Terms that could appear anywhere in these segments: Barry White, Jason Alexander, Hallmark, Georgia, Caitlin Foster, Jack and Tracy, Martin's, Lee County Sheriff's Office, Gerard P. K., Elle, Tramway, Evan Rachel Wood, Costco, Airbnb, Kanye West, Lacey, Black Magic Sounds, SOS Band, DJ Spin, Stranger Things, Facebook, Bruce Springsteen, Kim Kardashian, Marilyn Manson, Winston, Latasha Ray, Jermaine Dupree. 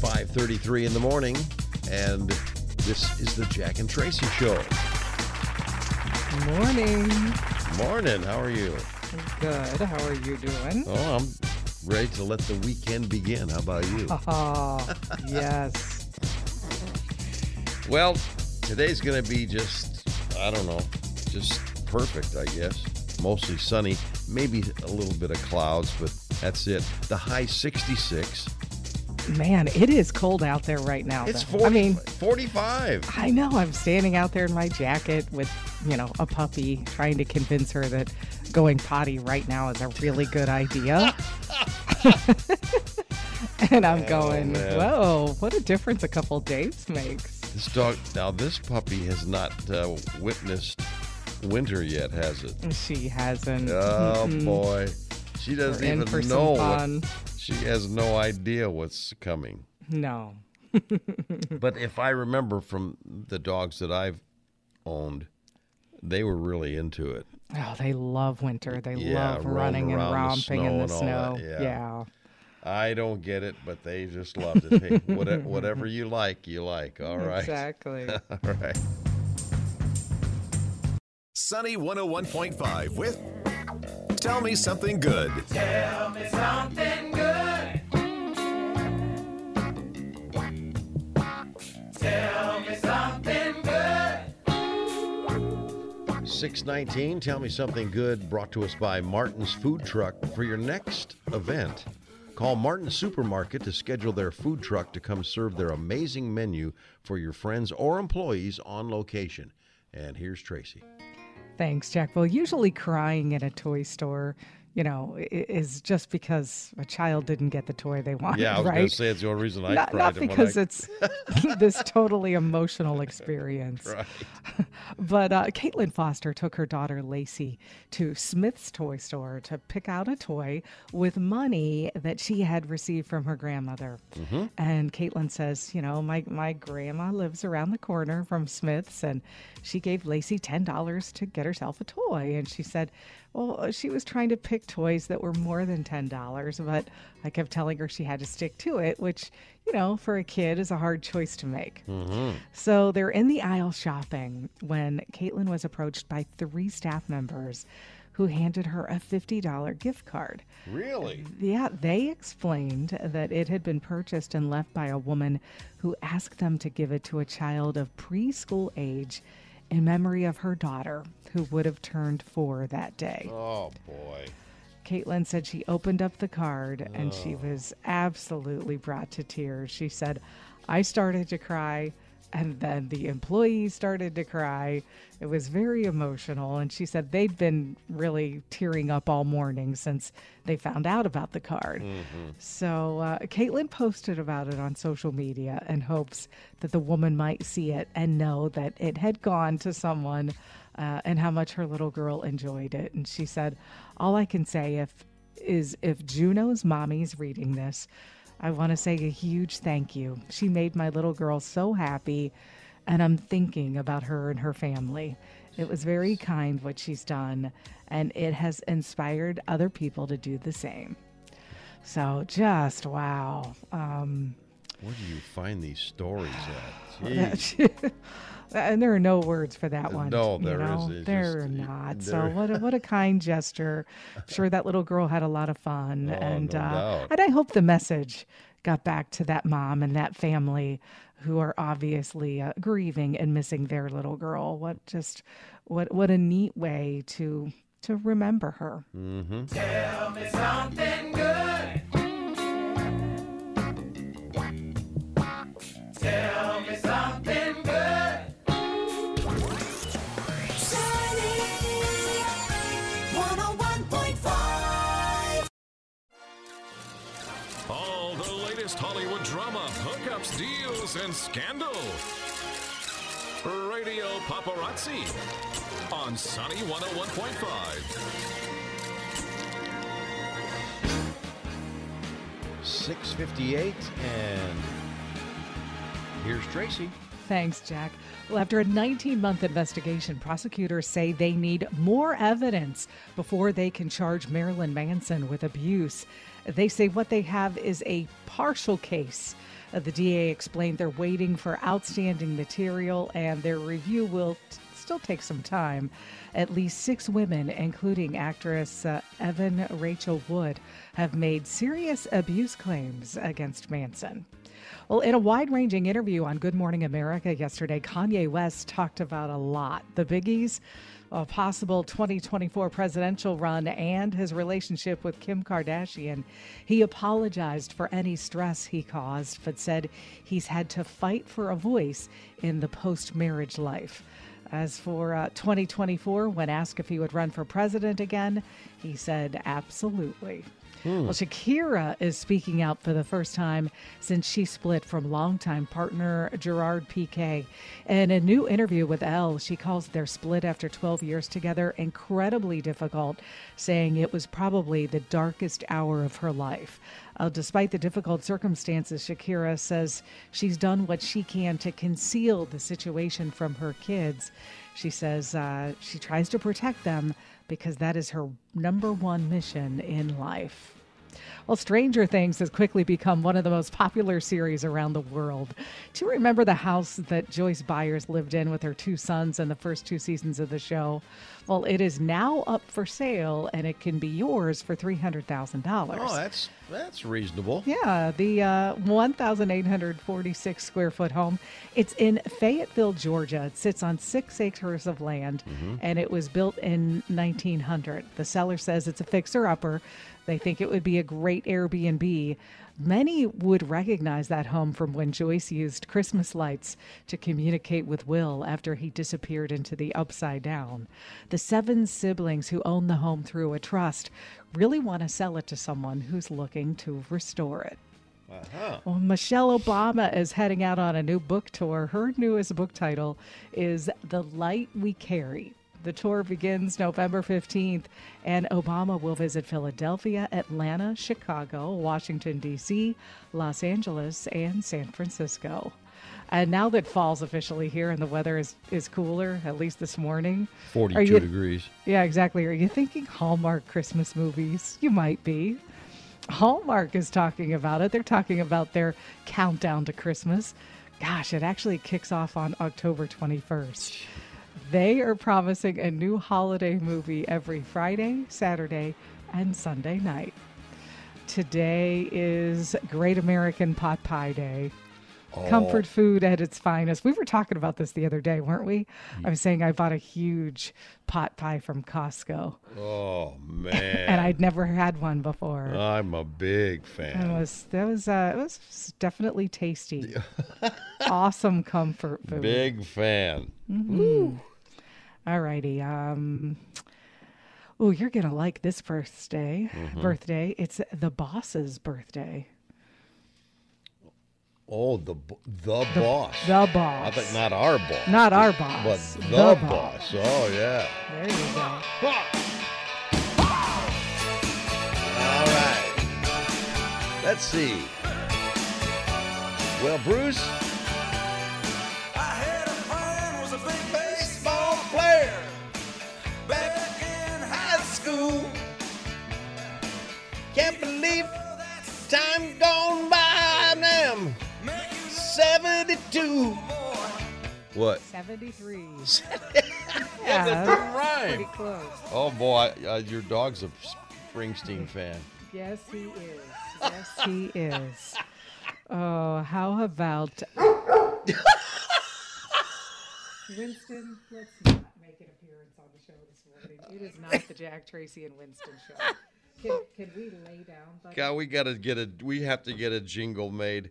5:33 in the morning, and this is the Jack and Tracy Show. Morning. How are you? Good. How are you doing? Oh, I'm ready to let the weekend begin. How about you? Oh, yes. Well, today's going to be just, I don't know, just perfect, I guess. Mostly sunny, maybe a little bit of clouds, but that's it. The high 66. Man, it is cold out there right now. It's 45. I know. I'm standing out there in my jacket with, a puppy, trying to convince her that going potty right now is a really good idea. And I'm going, man. Whoa, what a difference a couple of days makes. This puppy has not witnessed winter yet, has it? She hasn't. Oh, boy. She doesn't even know. She has no idea what's coming. No. But if I remember from the dogs that I've owned, they were really into it. Oh, they love winter. They love running and romping in the snow. Yeah. I don't get it, but they just loved it. Hey, whatever you like. All right. Exactly. All right. Sunny 101.5 with Tell Me Something Good. Tell me something good. Tell me something good. 6:19, Tell Me Something Good, brought to us by Martin's Food Truck. For your next event, call Martin's Supermarket to schedule their food truck to come serve their amazing menu for your friends or employees on location. And here's Tracy. Thanks, Jack. Well, usually crying in a toy store, is just because a child didn't get the toy they wanted, right? Yeah, I was going to say it's the only reason I cried. Not because it's this totally emotional experience. Right. But Caitlin Foster took her daughter Lacey to Smith's Toy Store to pick out a toy with money that she had received from her grandmother. Mm-hmm. And Caitlin says, my grandma lives around the corner from Smith's, and she gave Lacey $10 to get herself a toy. And she said, well, she was trying to pick toys that were more than $10, but I kept telling her she had to stick to it, which, for a kid is a hard choice to make. Mm-hmm. So they're in the aisle shopping when Caitlin was approached by three staff members who handed her a $50 gift card. Really? Yeah, they explained that it had been purchased and left by a woman who asked them to give it to a child of preschool age in memory of her daughter, who would have turned 4 that day. Oh, boy. Caitlin said she opened up the card and she was absolutely brought to tears. She said, I started to cry, and then the employees started to cry. It was very emotional. And she said they'd been really tearing up all morning since they found out about the card. Mm-hmm. So Caitlin posted about it on social media in hopes that the woman might see it and know that it had gone to someone and how much her little girl enjoyed it. And she said, all I can say is if Juno's mommy's reading this, I want to say a huge thank you. She made my little girl so happy, and I'm thinking about her and her family. It was very kind what she's done, and it has inspired other people to do the same. So just wow. Where do you find these stories at? Jeez. And there are no words for that one. No, there isn't. There are not. So what a kind gesture. I'm sure that little girl had a lot of fun. And I hope the message got back to that mom and that family who are obviously grieving and missing their little girl. What a neat way to remember her. Mm-hmm. Tell me something good. Tell me something good. Hollywood drama, hookups, deals, and scandal. Radio Paparazzi on Sunny 101.5. 6:58, and here's Tracy. Thanks, Jack. Well, after a 19-month investigation, prosecutors say they need more evidence before they can charge Marilyn Manson with abuse. They say what they have is a partial case. The DA explained they're waiting for outstanding material and their review will still take some time. At least 6 women, including actress Evan Rachel Wood, have made serious abuse claims against Manson. Well, in a wide-ranging interview on Good Morning America yesterday, Kanye West talked about a lot. The biggies, a possible 2024 presidential run, and his relationship with Kim Kardashian. He apologized for any stress he caused, but said he's had to fight for a voice in the post-marriage life. As for 2024, when asked if he would run for president again, he said, absolutely. Well, Shakira is speaking out for the first time since she split from longtime partner Gerard P. K. In a new interview with Elle, she calls their split after 12 years together incredibly difficult, saying it was probably the darkest hour of her life. Despite the difficult circumstances, Shakira says she's done what she can to conceal the situation from her kids. She says she tries to protect them because that is her #1 mission in life. Well, Stranger Things has quickly become one of the most popular series around the world. Do you remember the house that Joyce Byers lived in with her 2 sons in the first 2 seasons of the show? Well, it is now up for sale, and it can be yours for $300,000. Oh, that's reasonable. Yeah, the 1,846 square foot home. It's in Fayetteville, Georgia. It sits on 6 acres of land, and it was built in 1900. The seller says it's a fixer-upper. They think it would be a great Airbnb. Many would recognize that home from when Joyce used Christmas lights to communicate with Will after he disappeared into the upside down. The 7 siblings who own the home through a trust really want to sell it to someone who's looking to restore it. Well, Michelle Obama is heading out on a new book tour. Her newest book title is The Light We Carry. The tour begins November 15th, and Obama will visit Philadelphia, Atlanta, Chicago, Washington, D.C., Los Angeles, and San Francisco. And now that fall's officially here and the weather is cooler, at least this morning. 42 degrees. Yeah, exactly. Are you thinking Hallmark Christmas movies? You might be. Hallmark is talking about it. They're talking about their countdown to Christmas. Gosh, it actually kicks off on October 21st. They are promising a new holiday movie every Friday, Saturday, and Sunday night. Today is Great American Pot Pie Day. Oh. Comfort food at its finest. We were talking about this the other day, weren't we? I was saying I bought a huge pot pie from Costco. Oh, man. And I'd never had one before. I'm a big fan. And it was definitely tasty. Awesome comfort food. Big fan. Woo. All righty. Oh, you're going to like this birthday. It's the boss's birthday. Oh, the boss. The boss. I thought not our boss. Not our boss. But the boss. Oh, yeah. There you go. All right. Let's see. Well, Bruce, I had a friend was a big baseball player back in high school. Can't believe time gone by now. 72. What? 73. Yeah, that's a rhyme. Pretty close. Oh, boy. Your dog's a Springsteen fan. Yes, he is. Yes, he is. Oh, how about... Winston, let's not make an appearance on the show this morning. It is not the Jack, Tracy, and Winston show. Can we lay down? Buddy? God, we have to get a jingle made.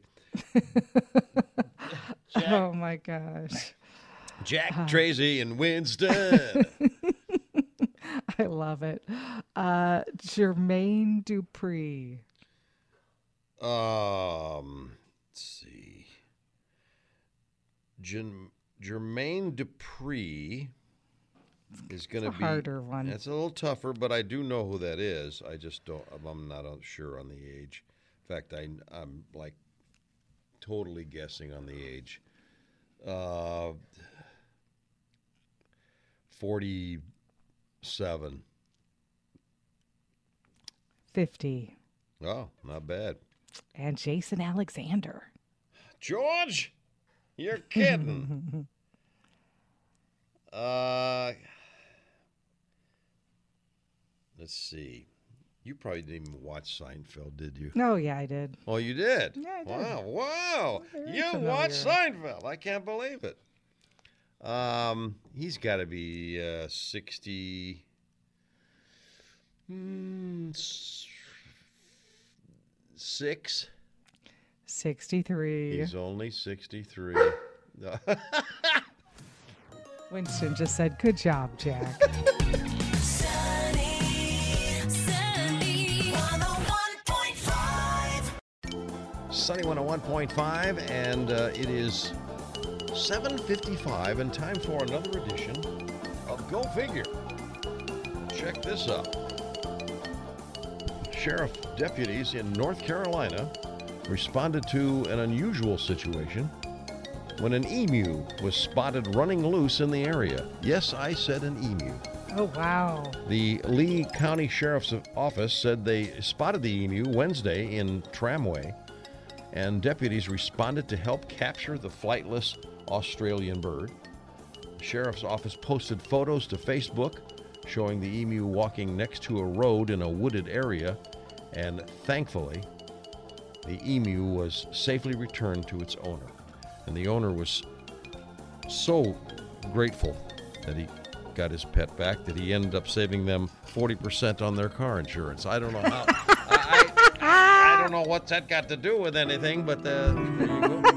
Jack, oh my gosh. Jack, Tracy, and Winston. I love it. Jermaine Dupree. Let's see. Jermaine Dupree is going to be a harder one. That's a little tougher, but I do know who that is. I just don't, I'm not sure on the age. In fact, I'm like totally guessing on the age. 47. 50. Oh, not bad. And Jason Alexander. George, you're kidding. Let's see. You probably didn't even watch Seinfeld, did you? No, yeah, I did. Oh, you did? Yeah, I did. Wow, wow. You watched Seinfeld. I can't believe it. He's got to be 60. 63. He's only 63. Winston just said, "Good job, Jack." Sunny 101.5, and it is 7:55, and time for another edition of Go Figure. Check this out. Sheriff deputies in North Carolina responded to an unusual situation when an emu was spotted running loose in the area. Yes, I said an emu. Oh, wow. The Lee County Sheriff's Office said they spotted the emu Wednesday in Tramway, and deputies responded to help capture the flightless Australian bird. The Sheriff's Office posted photos to Facebook showing the emu walking next to a road in a wooded area, and thankfully, the emu was safely returned to its owner. And the owner was so grateful that he got his pet back that he ended up saving them 40% on their car insurance. I don't know how. I don't know what that got to do with anything, but there you go.